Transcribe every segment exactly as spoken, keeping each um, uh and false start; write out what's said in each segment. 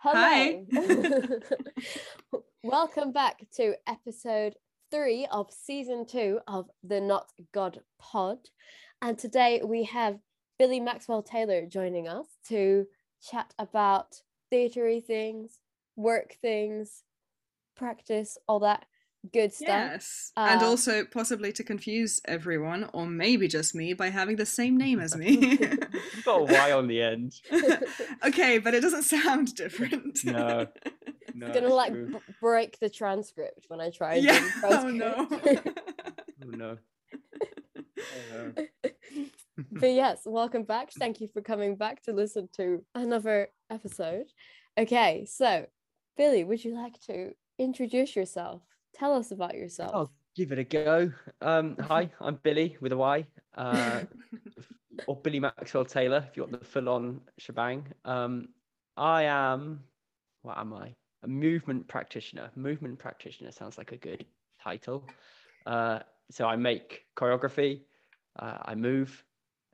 Hello. Hi. Welcome back to episode three of season two of the Not God pod. And today we have Billy Maxwell Taylor joining us to chat about theatre-y things, work things, practice, all that good stuff. Yes. Uh, and also possibly to confuse everyone, or maybe just me, by having the same name as me. You've got a Y on the end. Okay, but it doesn't sound different. No. No, I'm gonna like b- break the transcript when I try and yeah. do the transcript. Oh no. Oh no. Oh no. But yes, welcome back. Thank you for coming back to listen to another episode. Okay, so Billy, would you like to introduce yourself? Tell us about yourself. I'll give it a go. Um, hi, I'm Billy with a Y, uh, or Billy Maxwell Taylor if you want the full-on shebang. Um, I am, what am I? A movement practitioner. Movement practitioner sounds like a good title. Uh, so I make choreography, uh, I move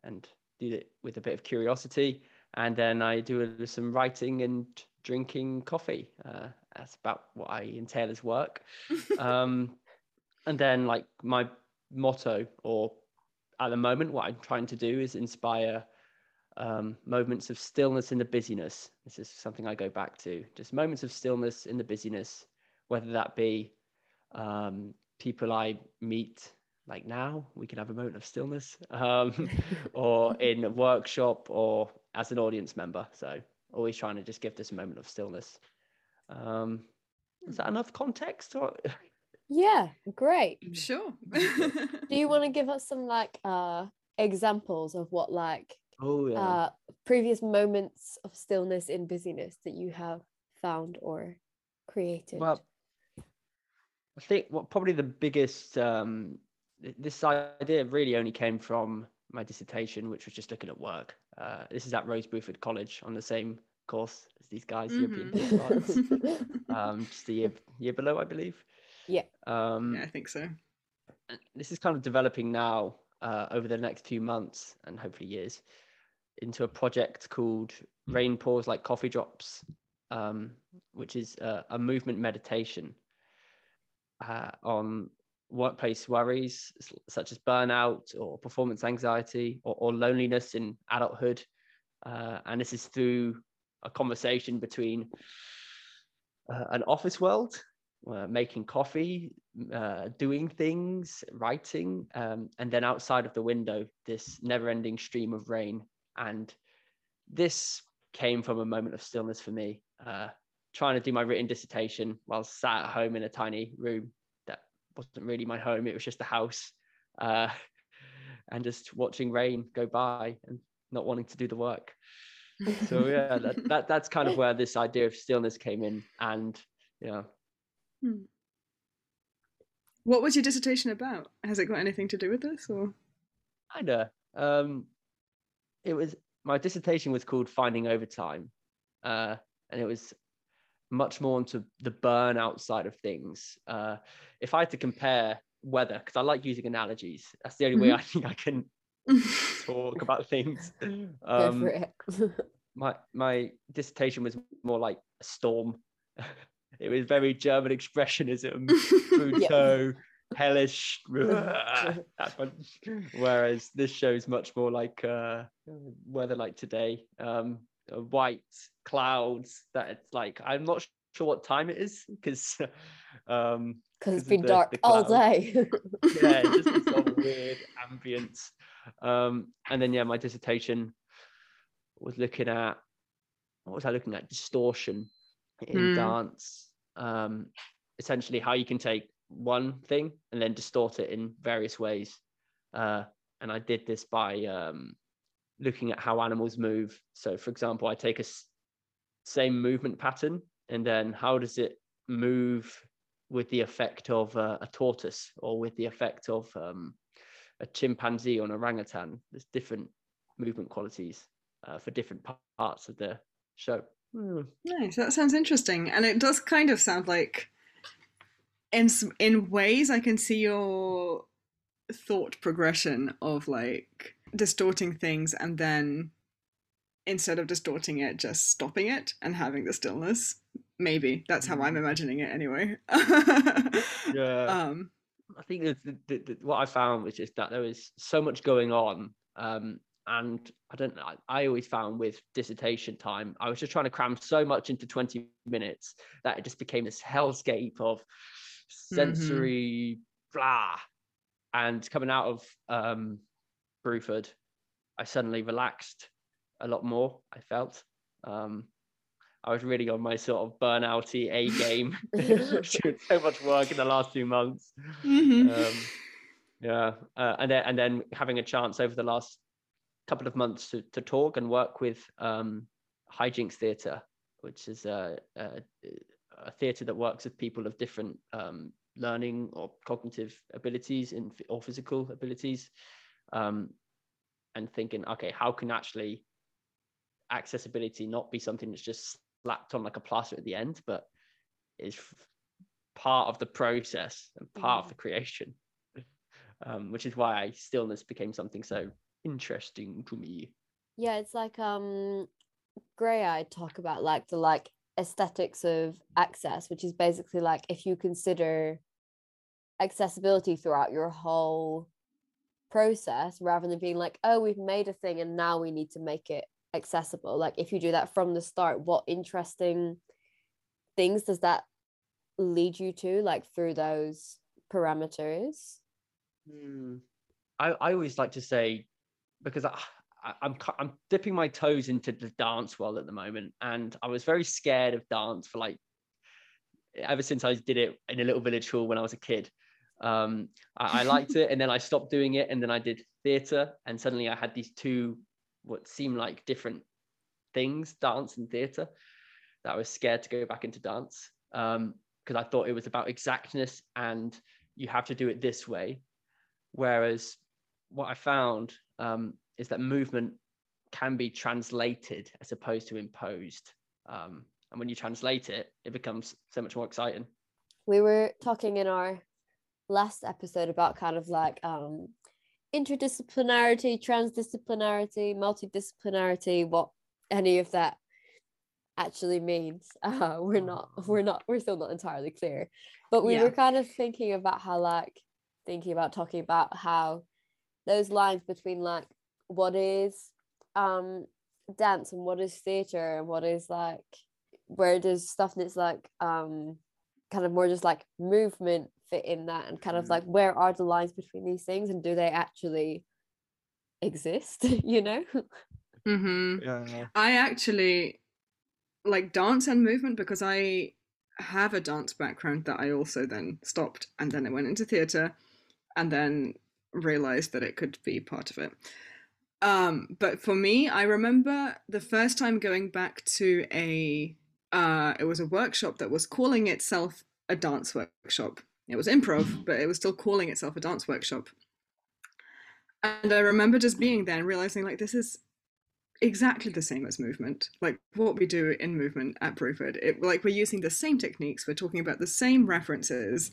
and do it with a bit of curiosity, and then I do some writing and drinking coffee. Uh, that's about what I entail as work. Um, and then like my motto, or at the moment what I'm trying to do, is inspire um, moments of stillness in the busyness. This is something I go back to, just moments of stillness in the busyness, whether that be um, people I meet, like now we can have a moment of stillness, um, or in a workshop or as an audience member. So always trying to just give this moment of stillness. Um, is that enough context? Or... Yeah, great. Sure. Do you want to give us some like uh, examples of what like oh, yeah. uh, previous moments of stillness in busyness that you have found or created? Well, I think what probably the biggest... Um, this idea really only came from my dissertation, which was just looking at work. Uh, this is at Rose Brufeld College on the same course as these guys, mm-hmm. European um, just a year, year below, I believe. Yeah. Um, yeah, I think so. This is kind of developing now uh, over the next few months and hopefully years into a project called Rain Pours Like Coffee Drops, um, which is uh, a movement meditation uh, on workplace worries such as burnout or performance anxiety or, or loneliness in adulthood, uh, and this is through a conversation between uh, an office world, uh, making coffee, uh, doing things, writing, um, and then outside of the window this never-ending stream of rain. And this came from a moment of stillness for me, uh, trying to do my written dissertation while sat at home in a tiny room. Wasn't really my home, it was just a house, uh, and just watching rain go by and not wanting to do the work. So yeah, that, that that's kind of where this idea of stillness came in. And yeah. Hmm. What was your dissertation about? Has it got anything to do with this, or? I know. Um, it was, my dissertation was called Finding Overtime, uh, and it was much more into the burnout side of things. Uh, if I had to compare weather, because I like using analogies, that's the only way I think I can talk about things. Um, my my dissertation was more like a storm. It was very German expressionism, Pluto, yeah. hellish. That's one. Whereas this show's much more like uh, weather like today. Um, white clouds that it's like I'm not sure what time it is, because um because it's been the, dark the all day. Yeah, just this sort of weird ambience. Um and then yeah, my dissertation was looking at what was I looking at distortion in mm. dance, um essentially how you can take one thing and then distort it in various ways, uh and I did this by um looking at how animals move. So for example, I take a s- same movement pattern, and then how does it move with the effect of uh, a tortoise, or with the effect of um, a chimpanzee or an orangutan. There's different movement qualities uh, for different parts of the show. Mm. Nice, that sounds interesting. And it does kind of sound like, in in ways I can see your thought progression of like distorting things and then instead of distorting it, just stopping it and having the stillness. Maybe that's how I'm imagining it anyway. Yeah. Um, I think that the, the, the, what I found was just that there was so much going on. Um, and I don't know, I, I always found with dissertation time, I was just trying to cram so much into twenty minutes that it just became this hellscape of sensory mm-hmm. blah. And coming out of um, Bruford, I suddenly relaxed a lot more, I felt. Um, I was really on my sort of burnout-y A game. So much work in the last few months. Mm-hmm. Um, yeah. Uh, and, then, and then having a chance over the last couple of months to, to talk and work with um, Hijinx Theatre, which is a, a, a theatre that works with people of different um, learning or cognitive abilities in, or physical abilities. Um, and thinking, okay, how can actually accessibility not be something that's just slapped on like a plaster at the end, but is part of the process and part yeah. of the creation, um, which is why stillness became something so interesting to me. Yeah, it's like um, Gray I talk about like the like aesthetics of access, which is basically like if you consider accessibility throughout your whole process, rather than being like, oh, we've made a thing and now we need to make it accessible. Like if you do that from the start, what interesting things does that lead you to, like through those parameters? Mm. I, I always like to say, because I, I, I'm I'm dipping my toes into the dance world at the moment, and I was very scared of dance for like ever since I did it in a little village hall when I was a kid. Um, I, I liked it, and then I stopped doing it, and then I did theatre, and suddenly I had these two what seemed like different things, dance and theatre, that I was scared to go back into dance because um, I thought it was about exactness and you have to do it this way. Whereas what I found um, is that movement can be translated as opposed to imposed. Um, and when you translate it, it becomes so much more exciting. We were talking in our last episode about kind of like um, interdisciplinarity, transdisciplinarity, multidisciplinarity, what any of that actually means. Uh, we're not, we're not, we're still not entirely clear, but we yeah. were kind of thinking about how like, thinking about talking about how those lines between like what is um, dance and what is theatre and what is like, where does stuff that's like um, kind of more just like movement fit in that, and kind of like where are the lines between these things and do they actually exist? You know. Mm-hmm. Yeah, yeah. I actually like dance and movement because I have a dance background that I also then stopped, and then I went into theatre and then realised that it could be part of it. Um, but for me, I remember the first time going back to a uh, it was a workshop that was calling itself a dance workshop. It was improv, but it was still calling itself a dance workshop. And I remember just being there and realizing, like, this is exactly the same as movement. Like what we do in movement at Bruford, it like we're using the same techniques, we're talking about the same references.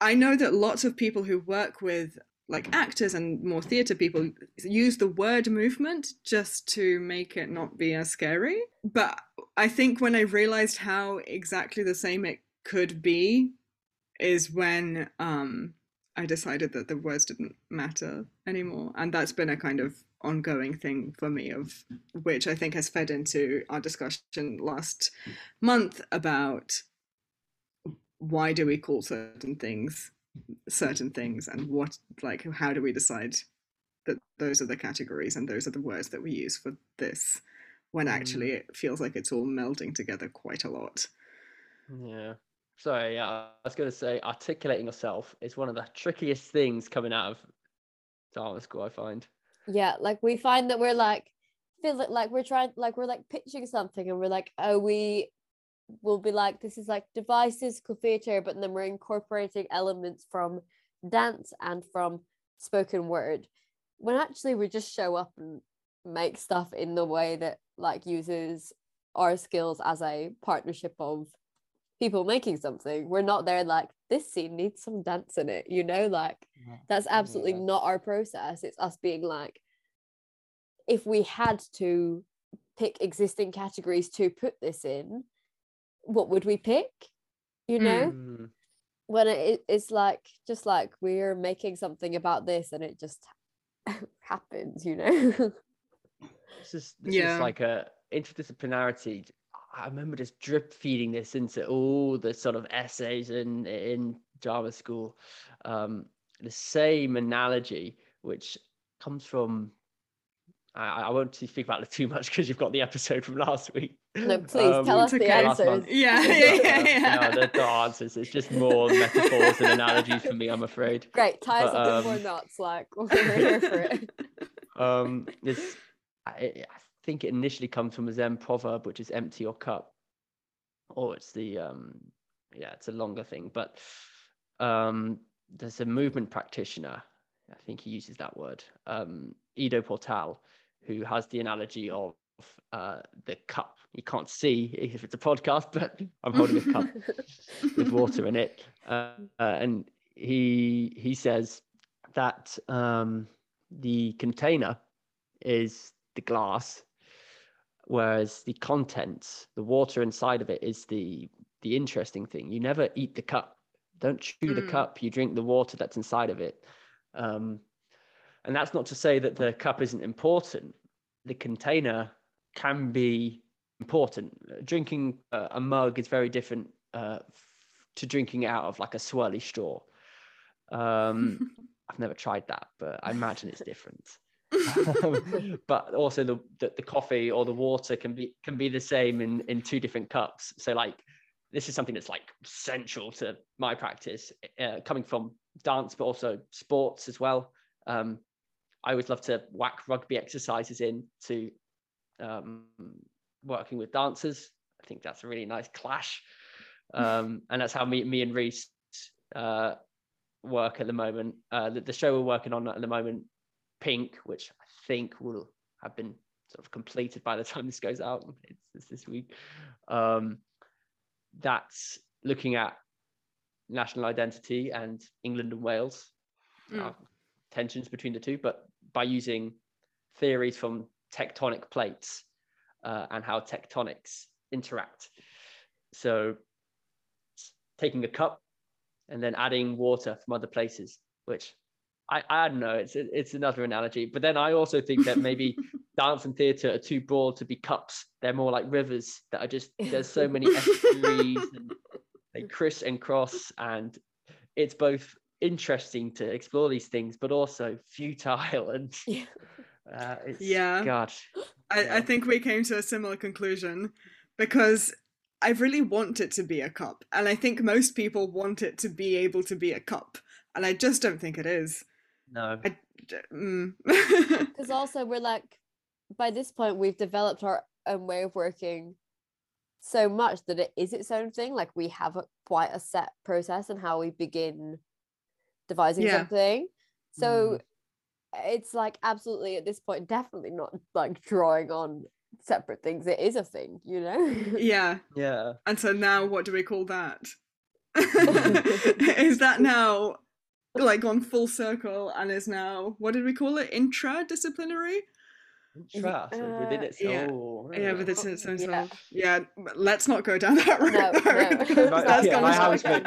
I know that lots of people who work with like actors and more theatre people use the word movement just to make it not be as scary. But I think when I realized how exactly the same it could be, is when um, I decided that the words didn't matter anymore. And that's been a kind of ongoing thing for me, of which I think has fed into our discussion last month about why do we call certain things certain things, and what, like, how do we decide that those are the categories and those are the words that we use for this, when actually it feels like it's all melding together quite a lot. Yeah. Sorry, yeah, I was going to say articulating yourself is one of the trickiest things coming out of drama school, I find. Yeah, like we find that we're like, feel like we're trying, like we're like pitching something and we're like, oh, we will be like, this is like devices, theatre, but then we're incorporating elements from dance and from spoken word, when actually we just show up and make stuff in the way that like uses our skills as a partnership of people making something. We're not there like, this scene needs some dance in it, you know, like that's absolutely yeah. not our process. It's us being like, if we had to pick existing categories to put this in, what would we pick? You know, mm. when it, it's like, just like we're making something about this and it just happens, you know. This is this yeah. is like a interdisciplinarity. I remember just drip feeding this into all the sort of essays in in drama school. Um, the same analogy, which comes from, I, I won't speak about it too much because you've got the episode from last week. No, please um, tell us the answers. Yeah, yeah, yeah. No, the, the answers. It's just more metaphors and analogies for me, I'm afraid. Great, tie us up with more nuts, like we're here for it. Um, this, I, I think it initially comes from a Zen proverb, which is "empty your cup," or it's the um, yeah, it's a longer thing, but um, there's a movement practitioner. I think he uses that word, um, Ido Portal, who has the analogy of uh, the cup. You can't see if it's a podcast, but I'm holding a cup with water in it. Uh, uh, and he he says that um, the container is the glass, whereas the contents, the water inside of it, is the the interesting thing. You never eat the cup. Don't chew mm. the cup. You drink the water that's inside of it. Um, and that's not to say that the cup isn't important. The container can be important. Drinking a, a mug is very different uh, to drinking it out of like a swirly straw. Um, I've never tried that, but I imagine it's different. um, but also the, the the coffee or the water can be can be the same in in two different cups. So like this is something that's like central to my practice, uh, coming from dance, but also sports as well. Um, I always love to whack rugby exercises in to um, working with dancers. I think that's a really nice clash. Um, and that's how me, me and Reese uh, work at the moment. Uh, the, the show we're working on at the moment, Pink, which I think will have been sort of completed by the time this goes out. It's, it's this week. Um, that's looking at national identity and England and Wales, mm. uh, tensions between the two, but by using theories from tectonic plates uh, and how tectonics interact. So taking a cup and then adding water from other places, which I, I don't know, it's it's another analogy. But then I also think that maybe dance and theatre are too broad to be cups. They're more like rivers that are just, there's so many estuaries and they criss and cross, and it's both interesting to explore these things, but also futile. And yeah, uh, it's, yeah. God, I, yeah. I think we came to a similar conclusion because I really want it to be a cup, and I think most people want it to be able to be a cup, and I just don't think it is. No, because mm. also we're like, by this point we've developed our own way of working so much that it is its own thing. Like we have a, quite a set process and how we begin devising yeah. something. So mm. it's like absolutely at this point definitely not like drawing on separate things. It is a thing, you know. Yeah, yeah. And so now what do we call that? Is that now like gone full circle and is now, what did we call it, intradisciplinary? Intra, so uh, within its yeah. oh, yeah, yeah, within its own yeah. yeah, let's not go down that road. No, no. That's yeah, my housemate,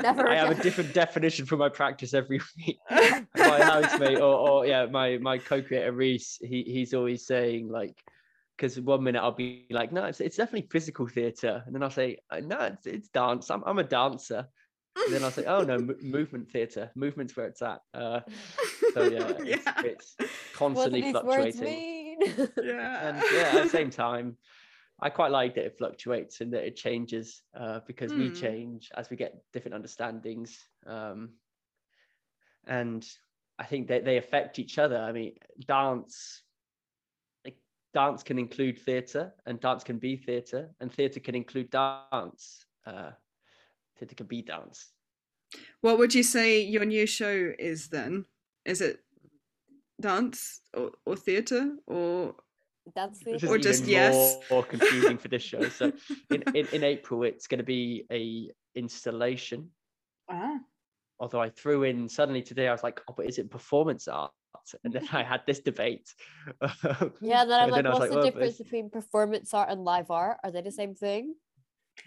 Never I again. Have a different definition for my practice every week. My housemate, or, or yeah, my my co-creator Reese, he he's always saying like, because one minute I'll be like, no, it's it's definitely physical theatre, and then I'll say, no, it's it's dance. I'm I'm a dancer. And then I'll say, oh no, m- movement theatre. Movement's where it's at. Uh, so yeah, yeah. It's, it's constantly what do these fluctuating. Words mean? Yeah, and yeah, at the same time, I quite like that it fluctuates and that it changes uh, because mm. we change as we get different understandings, um, and I think that they affect each other. I mean, dance, like, dance can include theatre, and dance can be theatre, and theatre can include dance. Uh, It could be dance. What would you say your new show is then? Is it dance or, or theatre or dance theatre? Or just yes? More confusing for this show. So in, in, in April it's going to be a installation. Ah. Although I threw in suddenly today I was like, oh, but is it performance art? And then I had this debate. Yeah, then I'm like, then what's like, the well, difference but... between performance art and live art? Are they the same thing?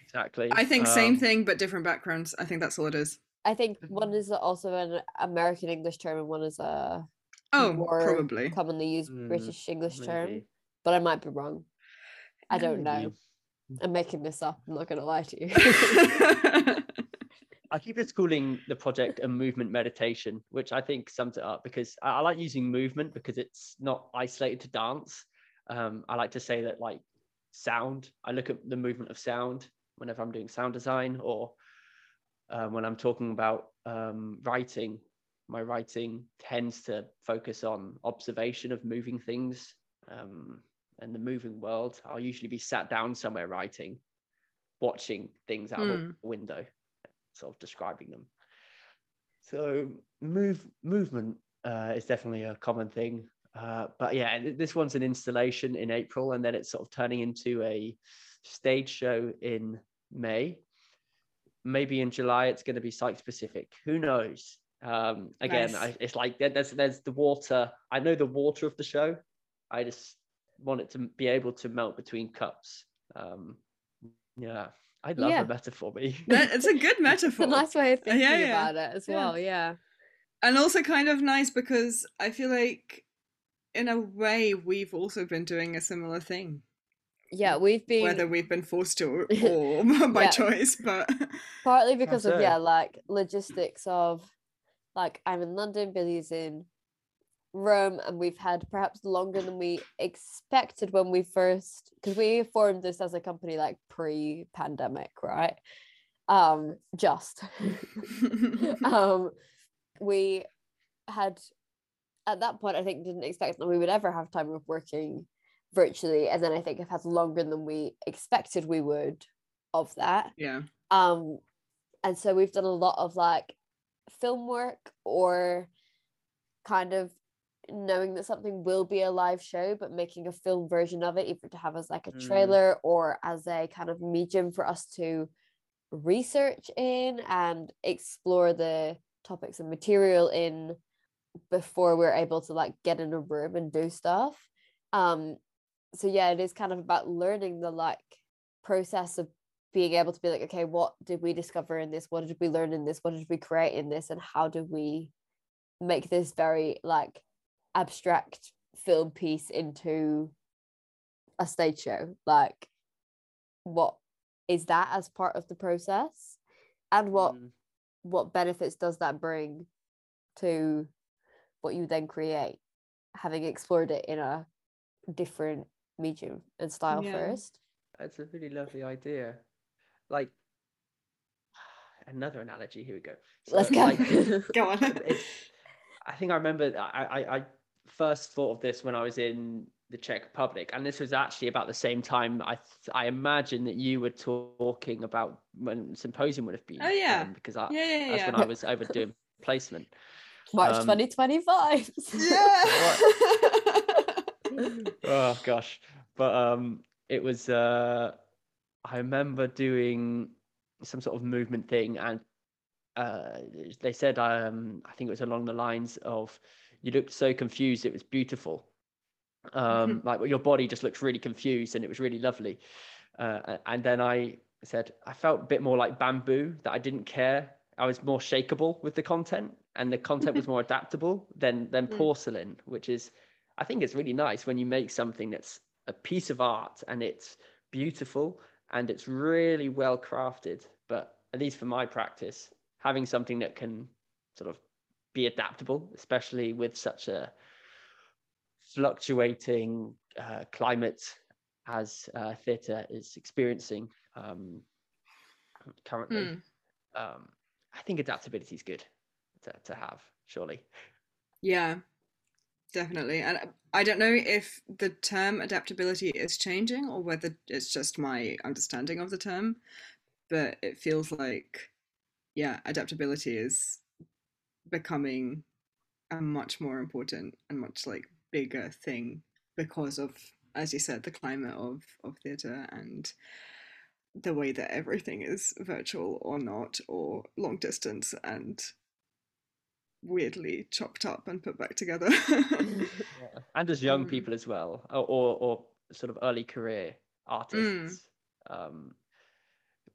Exactly. I think um, same thing, but different backgrounds. I think that's all it is. I think one is also an American English term and one is a oh, more probably commonly used mm, British English maybe. term. But I might be wrong. I don't maybe. know. I'm making this up. I'm not going to lie to you. I keep just calling the project a movement meditation, which I think sums it up, because I, I like using movement because it's not isolated to dance. Um, I like to say that, like, sound, I look at the movement of sound whenever I'm doing sound design, or uh, when I'm talking about um, writing. My writing tends to focus on observation of moving things um, and the moving world. I'll usually be sat down somewhere writing, watching things out mm. of a window, sort of describing them. So move movement uh, is definitely a common thing. Uh, but yeah, this one's an installation in April, and then it's sort of turning into a stage show in May. Maybe in July it's going to be site-specific. Who knows? Um, again, nice. I, it's like there's there's the water. I know the water of the show. I just want it to be able to melt between cups. Um, yeah. I love yeah. the metaphor, me. It's a good metaphor. It's a nice way of thinking yeah, yeah. about it as yeah. well, yeah. And also kind of nice because I feel like, in a way, we've also been doing a similar thing. Yeah, we've been... Whether we've been forced to or by yeah. choice, but... Partly because of, yeah, like, logistics of, like, I'm in London, Billy's in Rome, and we've had perhaps longer than we expected when we first, because we formed this as a company like pre-pandemic, right? Um just um we had at that point, I think, didn't expect that we would ever have time of working virtually, and then I think I've had longer than we expected we would of that. Yeah. Um and so we've done a lot of like film work, or kind of knowing that something will be a live show but making a film version of it, either to have as like a trailer mm. or as a kind of medium for us to research in and explore the topics and material in before we're able to like get in a room and do stuff. Um so yeah, it is kind of about learning the like process of being able to be like, okay, what did we discover in this, what did we learn in this, what did we create in this, and how do we make this very like abstract film piece into a stage show? Like, what is that as part of the process, and what mm. what benefits does that bring to what you then create, having explored it in a different medium and style yeah. first? That's a really lovely idea. Like, another analogy, here we go. So, let's go. Like, go on. It's, I think I remember I, I I first thought of this when I was in the Czech Republic, and this was actually about the same time I I imagine that you were talking about when Symposium would have been. Oh yeah, um, because I, yeah, yeah, that's yeah. when I was over doing placement. March um, twenty twenty-five. Yeah. Oh gosh, but um, it was uh, I remember doing some sort of movement thing, and uh they said um I think it was along the lines of, you looked so confused, it was beautiful. Um like, well, your body just looked really confused and it was really lovely. Uh and then I said I felt a bit more like bamboo, that I didn't care, I was more shakeable with the content, and the content was more adaptable than than porcelain, which is, I think it's really nice when you make something that's a piece of art and it's beautiful and it's really well crafted, but at least for my practice, having something that can sort of be adaptable, especially with such a fluctuating uh, climate as uh, theatre is experiencing um, currently. Mm. Um, I think adaptability is good to, to have, surely. Yeah, definitely. And I don't know if the term adaptability is changing or whether it's just my understanding of the term, but it feels like, yeah, adaptability is becoming a much more important and much like bigger thing because of, as you said, the climate of, of theatre and the way that everything is virtual or not, or long distance, and weirdly chopped up and put back together. Yeah. And as young mm. people as well, or, or or sort of early career artists. Mm. Um,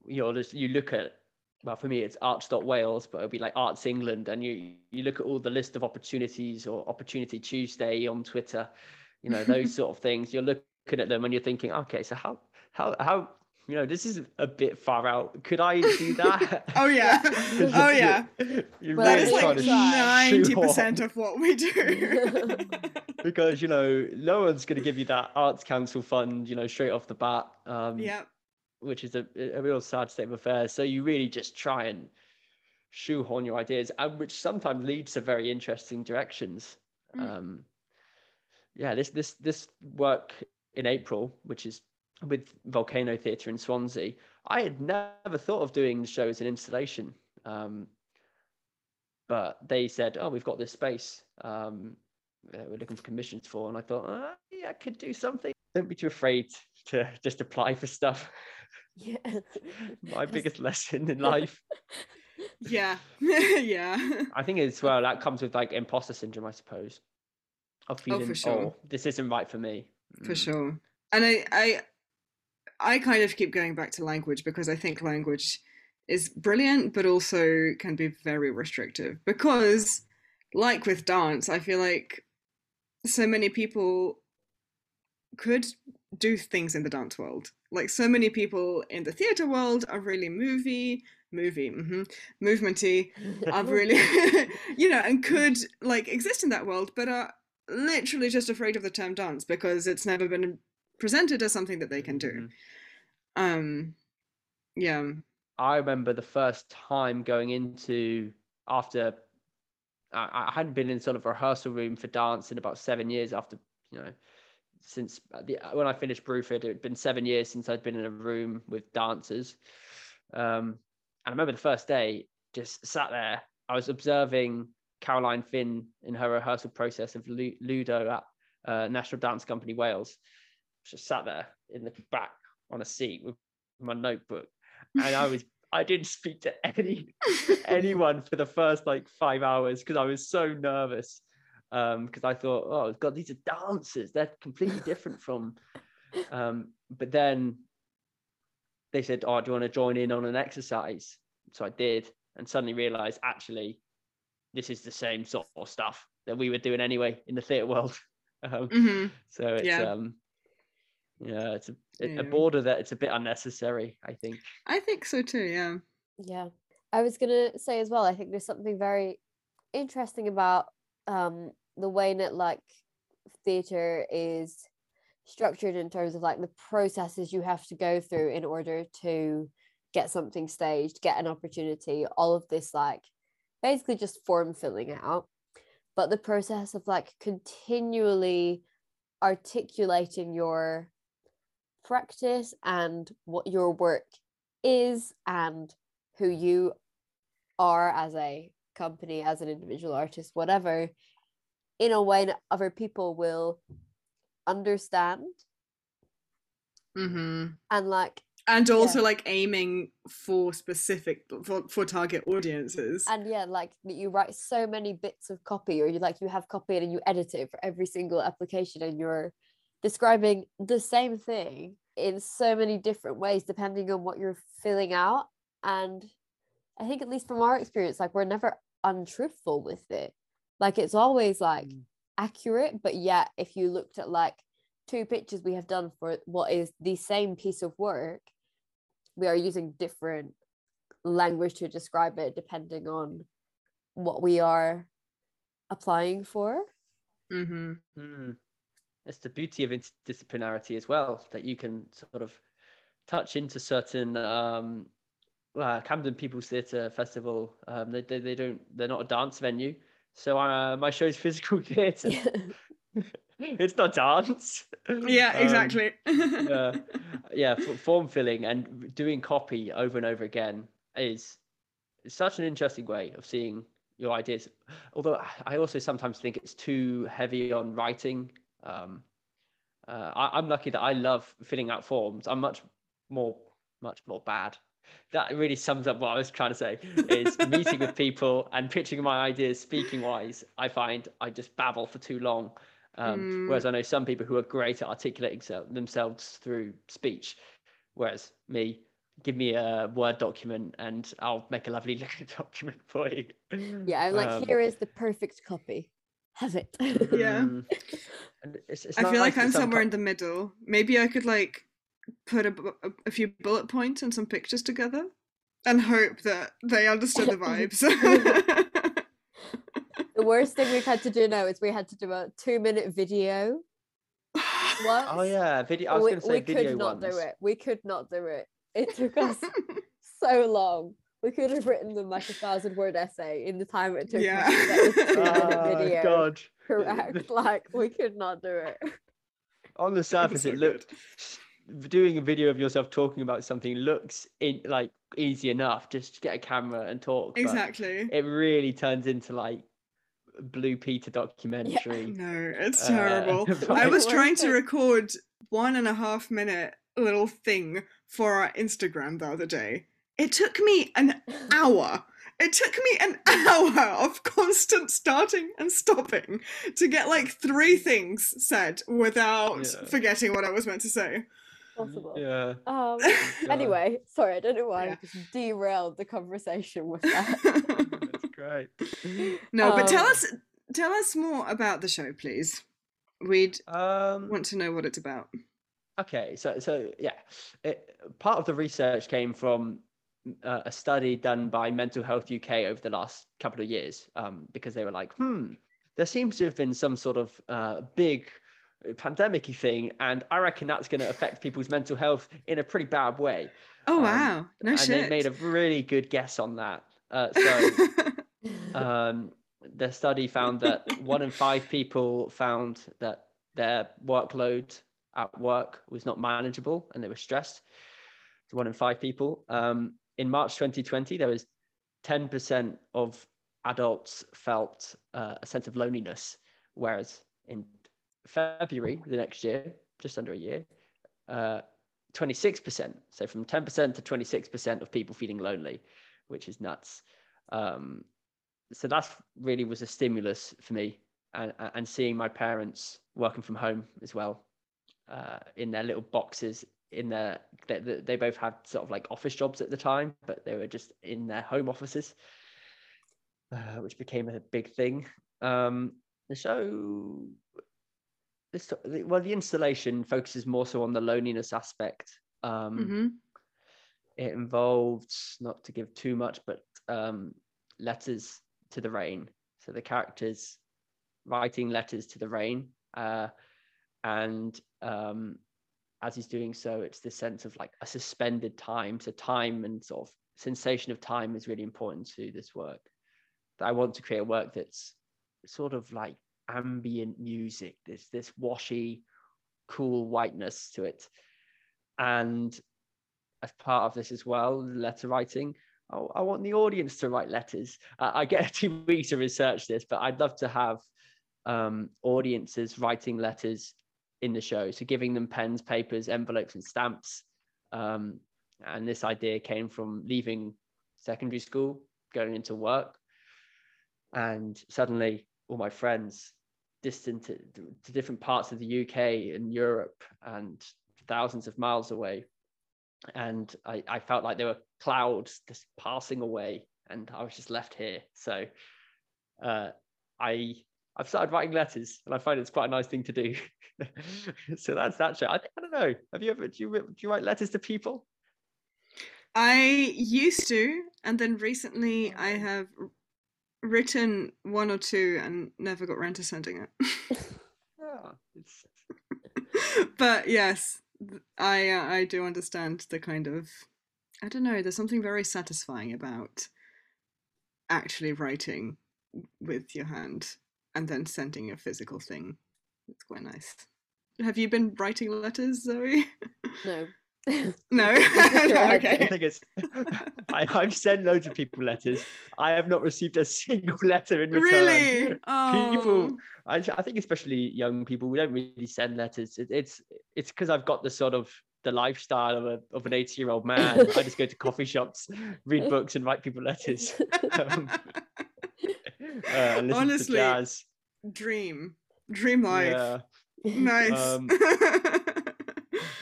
you know, just, you look at, well, for me, it's arts dot Wales, but it'll be like Arts England. And you you look at all the list of opportunities, or Opportunity Tuesday on Twitter, you know, those sort of things. You're looking at them and you're thinking, okay, so how, how, how, you know, this is a bit far out. Could I do that? Oh, yeah. Oh, yeah. You're, you're well, really that is like ninety percent of what we do. Because, you know, no one's going to give you that Arts Council fund, you know, straight off the bat. Um, yeah. Which is a, a real sad state of affairs. So you really just try and shoehorn your ideas, and which sometimes leads to very interesting directions. Mm. Um, yeah, this this this work in April, which is with Volcano Theatre in Swansea, I had never thought of doing the show as an installation, um, but they said, "Oh, we've got this space. Um, we're looking for commissions for," and I thought, oh, "Yeah, I could do something." Don't be too afraid to just apply for stuff. Yeah. My biggest lesson in life. Yeah. Yeah. I think as well that comes with like imposter syndrome, I suppose, of feeling, oh, for sure. Oh, this isn't right for me. For mm. sure. And I, I, I kind of keep going back to language, because I think language is brilliant, but also can be very restrictive, because like with dance, I feel like so many people could do things in the dance world. Like so many people in the theatre world are really movie, movie, mm-hmm, movementy, are really, you know, and could like exist in that world, but are literally just afraid of the term dance because it's never been presented as something that they can do. Mm-hmm. Um, yeah. I remember the first time going into, after, I, I hadn't been in sort of a rehearsal room for dance in about seven years after, you know, since the, when I finished Bruford, it had been seven years since I'd been in a room with dancers. Um, and I remember the first day, just sat there. I was observing Caroline Finn in her rehearsal process of Ludo at uh, National Dance Company Wales. Just sat there in the back on a seat with my notebook. And I was, I didn't speak to any anyone for the first like five hours because I was so nervous. Um, because I thought, oh God, these are dancers. They're completely different from. Um, but then they said, "Oh, do you want to join in on an exercise?" So I did, and suddenly realised actually, this is the same sort of stuff that we were doing anyway in the theatre world. Um, mm-hmm. So it's yeah, um, yeah it's a, it, yeah. a border that it's a bit unnecessary, I think. I think so too. Yeah. Yeah, I was gonna say as well. I think there's something very interesting about um the way that like theatre is structured in terms of like the processes you have to go through in order to get something staged, get an opportunity, all of this like basically just form filling out, but the process of like continually articulating your practice and what your work is and who you are as a company, as an individual artist, whatever, in a way that other people will understand. Mm-hmm. And like and also yeah. like aiming for specific for, for target audiences, and yeah like you write so many bits of copy, or you like you have copied and you edit it for every single application, and you're describing the same thing in so many different ways depending on what you're filling out. And I think at least from our experience, like we're never untruthful with it. Like it's always like mm. accurate, but yet if you looked at like two pictures we have done for what is the same piece of work, we are using different language to describe it depending on what we are applying for. Mm-hmm. Mm. It's the beauty of interdisciplinarity as well, that you can sort of touch into certain um Uh, Camden People's Theatre Festival. Um, they, they they don't they're not a dance venue, so uh, my show's physical theatre. Yeah. It's not dance. Yeah, exactly. um, uh, yeah, form filling and doing copy over and over again is such an interesting way of seeing your ideas. Although I also sometimes think it's too heavy on writing. Um, uh, I, I'm lucky that I love filling out forms. I'm much more much more bad That really sums up what I was trying to say, is meeting with people and pitching my ideas, speaking wise, I find I just babble for too long. Um, mm. Whereas I know some people who are great at articulating so- themselves through speech, whereas me, give me a Word document and I'll make a lovely little document for you. Yeah, I'm like, um, here is the perfect copy. Have it. Yeah. It's, it's I feel like, like I'm somewhere co- in the middle. Maybe I could like put a, a, a few bullet points and some pictures together and hope that they understood the vibes. The worst thing we've had to do now is we had to do a two-minute video. Once. Oh yeah, video. I was we, gonna say we video We could not ones. do it. We could not do it. It took us so long. We could have written them like a thousand word essay in the time it took. Yeah. Us to do uh, video. God. Correct. Like, we could not do it. On the surface, it looked doing a video of yourself talking about something looks in, like easy enough. Just get a camera and talk. Exactly. It really turns into like Blue Peter documentary. Yeah. No, it's terrible. Uh, I was trying to record one and a half minute little thing for our Instagram the other day. It took me an hour. It took me an hour of constant starting and stopping to get like three things said without yeah. forgetting what I was meant to say. Possible. Yeah. Um, anyway, sorry, I don't know why yeah. I just derailed the conversation with that. That's great. No, um, but tell us, tell us more about the show, please. We'd um, want to know what it's about. Okay, so so yeah, it, part of the research came from uh, a study done by Mental Health U K over the last couple of years, um, because they were like, hmm, there seems to have been some sort of uh, big pandemic-y thing, and I reckon that's going to affect people's mental health in a pretty bad way. Oh, um, wow, no and shit. And they made a really good guess on that. Uh, so um, their study found that one in five people found that their workload at work was not manageable and they were stressed. It's one in five people. Um, in March twenty twenty, there was ten percent of adults felt uh, a sense of loneliness, whereas in February the next year, just under a year, uh, twenty-six percent. So from ten percent to twenty-six percent of people feeling lonely, which is nuts. Um, so that really was a stimulus for me, and, and seeing my parents working from home as well. Uh, in their little boxes in their they, they both had sort of like office jobs at the time, but they were just in their home offices, uh, which became a big thing. Um, the show this well the installation focuses more so on the loneliness aspect. Um, mm-hmm. It involves, not to give too much, but um, letters to the rain, so the characters writing letters to the rain, uh, and um as he's doing so, it's this sense of like a suspended time. So time and sort of sensation of time is really important to this work. That I want to create a work that's sort of like ambient music. There's this washy, cool whiteness to it. And as part of this as well, letter writing, I, I want the audience to write letters. Uh, I get two weeks to research this, but I'd love to have um audiences writing letters in the show, so giving them pens, papers, envelopes and stamps. Um, and this idea came from leaving secondary school, going into work, and suddenly all my friends distant to, to different parts of the U K and Europe and thousands of miles away, and I, I felt like there were clouds just passing away and I was just left here. So uh, I I've started writing letters, and I find it's quite a nice thing to do. So that's that show. I, I don't know. Have you ever, do you, do you write letters to people? I used to, and then recently I have written one or two and never got around to sending it. Yeah, it's... but yes, I uh, I do understand the kind of, I don't know, there's something very satisfying about actually writing with your hand. And then sending a physical thing. It's quite nice. Have you been writing letters, Zoe? No. No? No? Okay. I think it's, I, I've sent loads of people letters. I have not received a single letter in return. Really? Oh. People, I, I think especially young people, we don't really send letters. It, it's it's because I've got this sort of the lifestyle of a of an eighty year old man. I just go to coffee shops, read books, and write people letters. um, uh, Honestly, jazz. dream, dream life. Yeah. Nice. Um,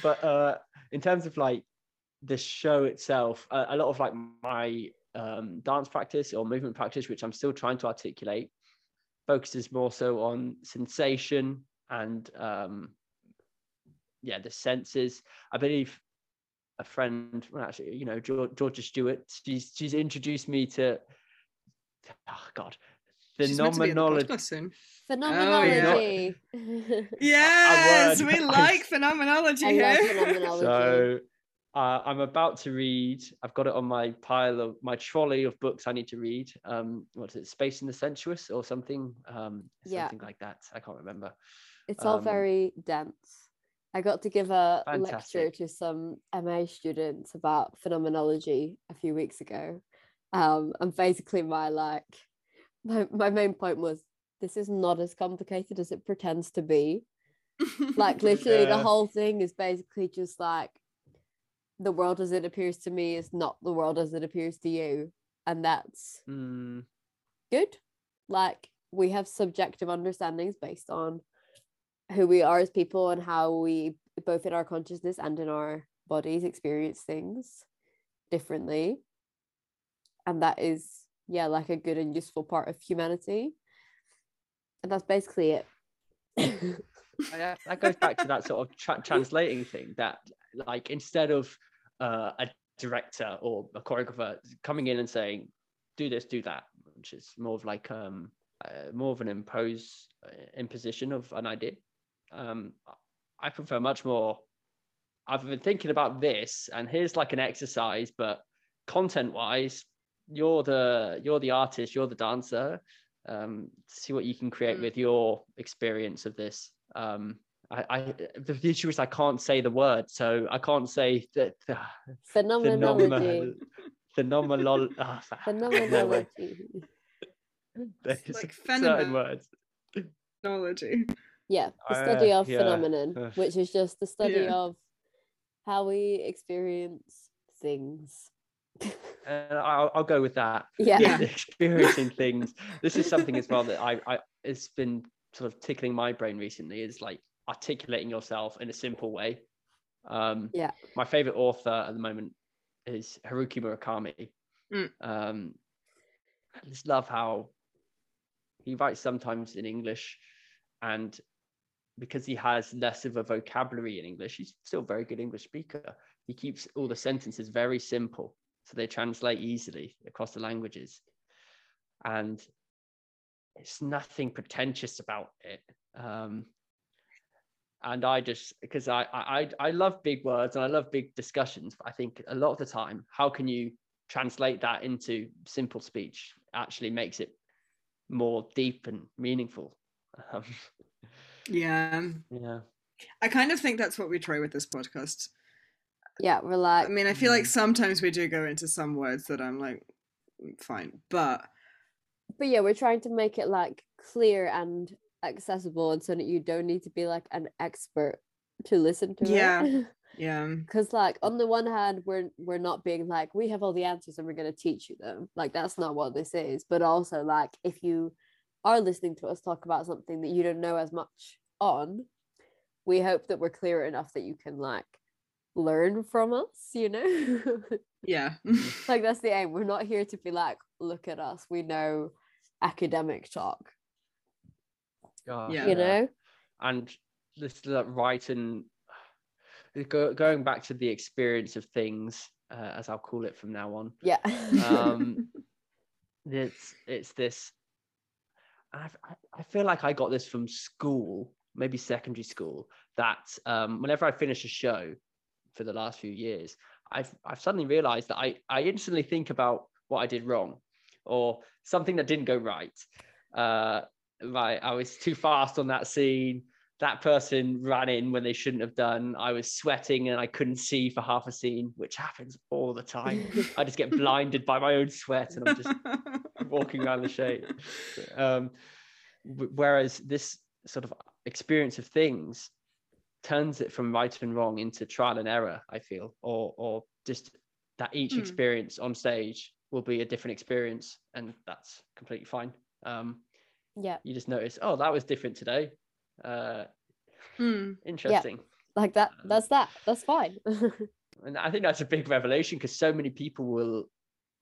but uh, in terms of like the show itself, uh, a lot of like my um, dance practice or movement practice, which I'm still trying to articulate, focuses more so on sensation and um, yeah, the senses. I believe a friend, well, actually, you know, Georgia Stewart, she's she's introduced me to, oh God, phenomenology. Phenomenology. Oh, yeah. Yes, we like phenomenology here. Phenomenology. So uh, I'm about to read, I've got it on my pile of my trolley of books I need to read. Um, what's it, Space in the Sensuous or something? Um, something yeah. like that. I can't remember. It's um, all very dense. I got to give a fantastic. lecture to some M A students about phenomenology a few weeks ago. Um, and basically my like, my, my main point was, this is not as complicated as it pretends to be. Like literally yeah. the whole thing is basically just like, the world as it appears to me is not the world as it appears to you. And that's mm. good. Like we have subjective understandings based on who we are as people and how we both in our consciousness and in our bodies experience things differently, and that is yeah like a good and useful part of humanity, and that's basically it. that, that goes back to that sort of tra- translating thing, that like instead of uh, a director or a choreographer coming in and saying do this, do that, which is more of like um uh, more of an impose uh, imposition of an idea. Um, I prefer much more, I've been thinking about this and here's like an exercise, but content wise, you're the, you're the artist, you're the dancer, um, see what you can create mm. with your experience of this. Um, I, I, the issue is I can't say the word, so I can't say that. The, phenomenology. Phenomenolo- oh, phenomenology. No There's like certain words. Phenomenology. Yeah, the study uh, of yeah. phenomenon, which is just the study yeah. of how we experience things. uh, I'll, I'll go with that. Yeah, yeah. Experiencing things. This is something as well that I, I, it's been sort of tickling my brain recently. Is like articulating yourself in a simple way. Um, yeah. My favorite author at the moment is Haruki Murakami. Mm. Um, I just love how he writes sometimes in English, and because he has less of a vocabulary in English, he's still a very good English speaker. He keeps all the sentences very simple, so they translate easily across the languages. And it's nothing pretentious about it. Um, and I just, because I, I, I love big words and I love big discussions, but I think a lot of the time, how can you translate that into simple speech actually makes it more deep and meaningful. Um, yeah. Yeah. I kind of think that's what we try with this podcast. Yeah, we're like, I mean, I feel like sometimes we do go into some words that I'm like, fine, but but yeah, we're trying to make it like clear and accessible, and so that you don't need to be like an expert to listen to yeah. it. Yeah. Yeah. Because like on the one hand, we're we're not being like, we have all the answers and we're going to teach you them. Like that's not what this is. But also like if you are listening to us talk about something that you don't know as much on, we hope that we're clear enough that you can like learn from us, you know? Yeah. Like that's the aim. We're not here to be like, look at us, we know academic talk. Oh, yeah. You know? And this like writing, Go, going back to the experience of things, uh, as I'll call it from now on. Yeah. um, it's it's this. I've, I feel like I got this from school, maybe secondary school. That um, whenever I finish a show, for the last few years, I've I've suddenly realised that I I instantly think about what I did wrong, or something that didn't go right. Uh, right, I was too fast on that scene. That person ran in when they shouldn't have done. I was sweating and I couldn't see for half a scene, which happens all the time. I just get blinded by my own sweat and I'm just walking around the shade. Um, whereas this sort of experience of things turns it from right and wrong into trial and error, I feel, or or just that each mm. experience on stage will be a different experience, and that's completely fine. Um, yeah, you just notice, oh, that was different today. Uh, mm. Interesting. Yeah. Like that. That's that. That's fine. And I think that's a big revelation, because so many people will.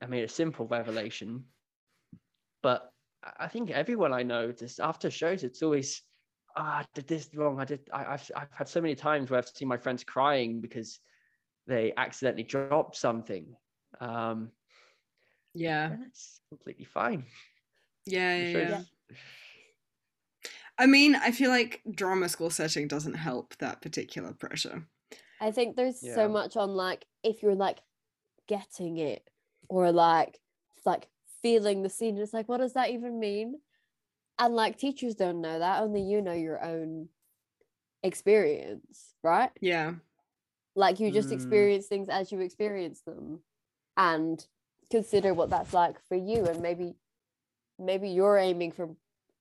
I mean, a simple revelation, but I think everyone I know, just after shows, it's always, oh, I did this wrong. I did. I, I've I've had so many times where I've seen my friends crying because they accidentally dropped something. Um, yeah, it's completely fine. Yeah, yeah, yeah. yeah. I mean, I feel like drama school setting doesn't help that particular pressure. I think there's yeah. so much on, like, if you're like getting it or like like feeling the scene, it's like, what does that even mean? And like, teachers don't know that. Only you know your own experience, right? Yeah. Like, you just mm. experience things as you experience them, and consider what that's like for you. And maybe maybe you're aiming for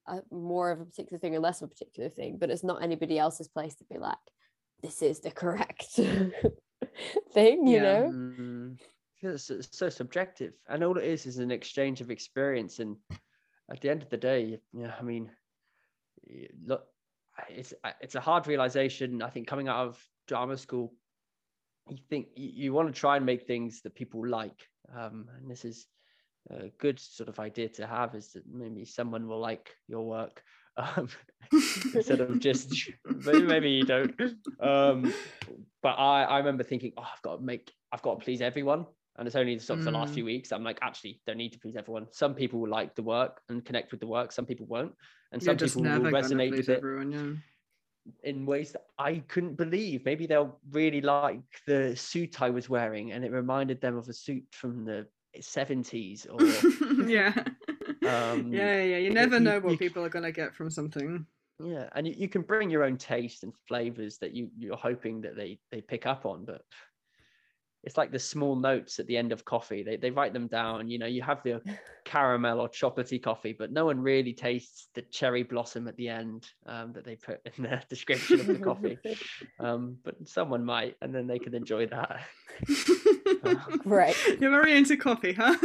a, more of a particular thing or less of a particular thing, but it's not anybody else's place to be like, this is the correct thing, you yeah. know? Mm-hmm. It's, it's so subjective. And all it is is an exchange of experience. And at the end of the day, you know, I mean, look, it's, it's a hard realization. I think coming out of drama school, you think you, you want to try and make things that people like. Um, and this is a good sort of idea to have, is that maybe someone will like your work. Um, instead of just maybe, maybe you don't. Um, but I, I remember thinking, oh, I've got to make, I've got to please everyone. And it's only sort of mm. the last few weeks I'm like, actually, don't need to please everyone. Some people will like the work and connect with the work. Some people won't, and some You're people will resonate with it everyone, yeah. in ways that I couldn't believe. Maybe they'll really like the suit I was wearing, and it reminded them of a suit from the seventies. Or yeah. Um, yeah, yeah. You never you, know what you, people are going to get from something. Yeah, and you, you can bring your own taste and flavors that you you're hoping that they they pick up on, but. It's like the small notes at the end of coffee. They they write them down. You know, you have the caramel or chocolatey coffee, but no one really tastes the cherry blossom at the end um, that they put in their description of the coffee. Um, but someone might, and then they can enjoy that. um, right. You're very into coffee, huh?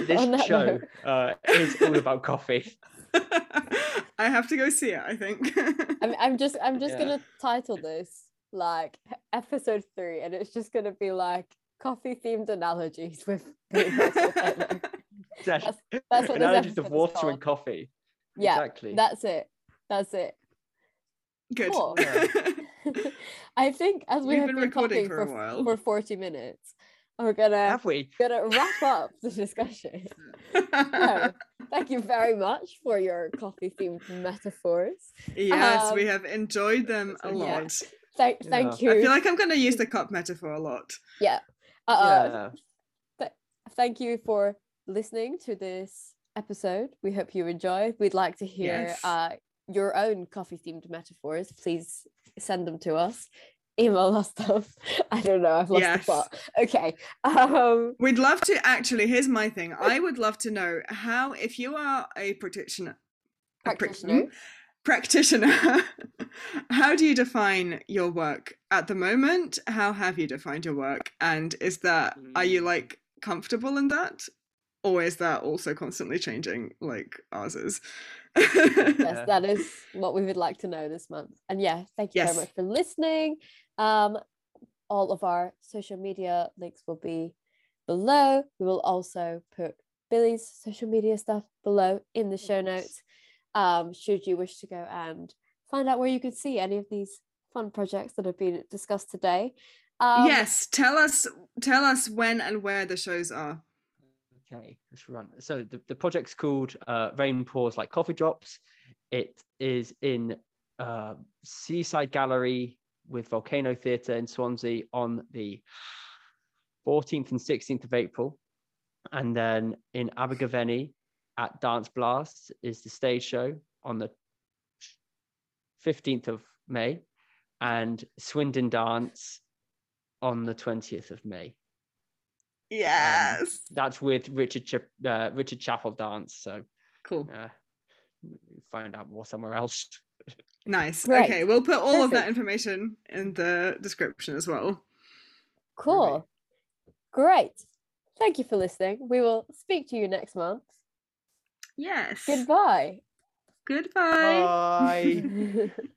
This show uh, is all about coffee. I have to go see it, I think. I'm, I'm just, I'm just yeah. going to title this. Like episode three, and it's just gonna be like coffee themed analogies with that's, that's what analogies of water and coffee. Yeah, exactly. That's it. That's it. Good. Cool. Yeah. I think as we We've have been, been recording for a while for forty minutes, we're gonna have we gonna wrap up the discussion. So, thank you very much for your coffee themed metaphors. Yes, um, we have enjoyed them a lot. Yeah. Thank, thank yeah. you. I feel like I'm going to use the cup metaphor a lot. Yeah. Uh, yeah. Th- thank you for listening to this episode. We hope you enjoyed. We'd like to hear yes. uh, your own coffee-themed metaphors. Please send them to us. Email us stuff. I don't know. I've lost yes. the plot. Okay. Um... We'd love to, actually, here's my thing. I would love to know how, if you are a practitioner, practitioner. A practitioner practitioner how do you define your work at the moment? How have you defined your work, and is that are you like comfortable in that, or is that also constantly changing like ours is? Yes, that is what we would like to know this month. And yeah, thank you yes. very much for listening. Um all of our social media links will be below. We will also put Billy's social media stuff below in the show notes. Um, should you wish to go and find out where you could see any of these fun projects that have been discussed today. Um, yes, tell us tell us when and where the shows are. Okay, let's run. So the, the project's called uh, Rain Pours Like Coffee Drops. It is in uh, Seaside Gallery with Volcano Theatre in Swansea on the fourteenth and sixteenth of April. And then in Abergavenny, at Dance Blast is the stage show on the fifteenth of May, and Swindon Dance on the twentieth of May. Yes, um, that's with Richard Ch- uh, Richard Chappell Dance. So cool. Uh, find out more somewhere else. Nice. Great. Okay, we'll put all Perfect. of that information in the description as well. Cool. Great. Thank you for listening. We will speak to you next month. Yes. Goodbye. Goodbye. Bye.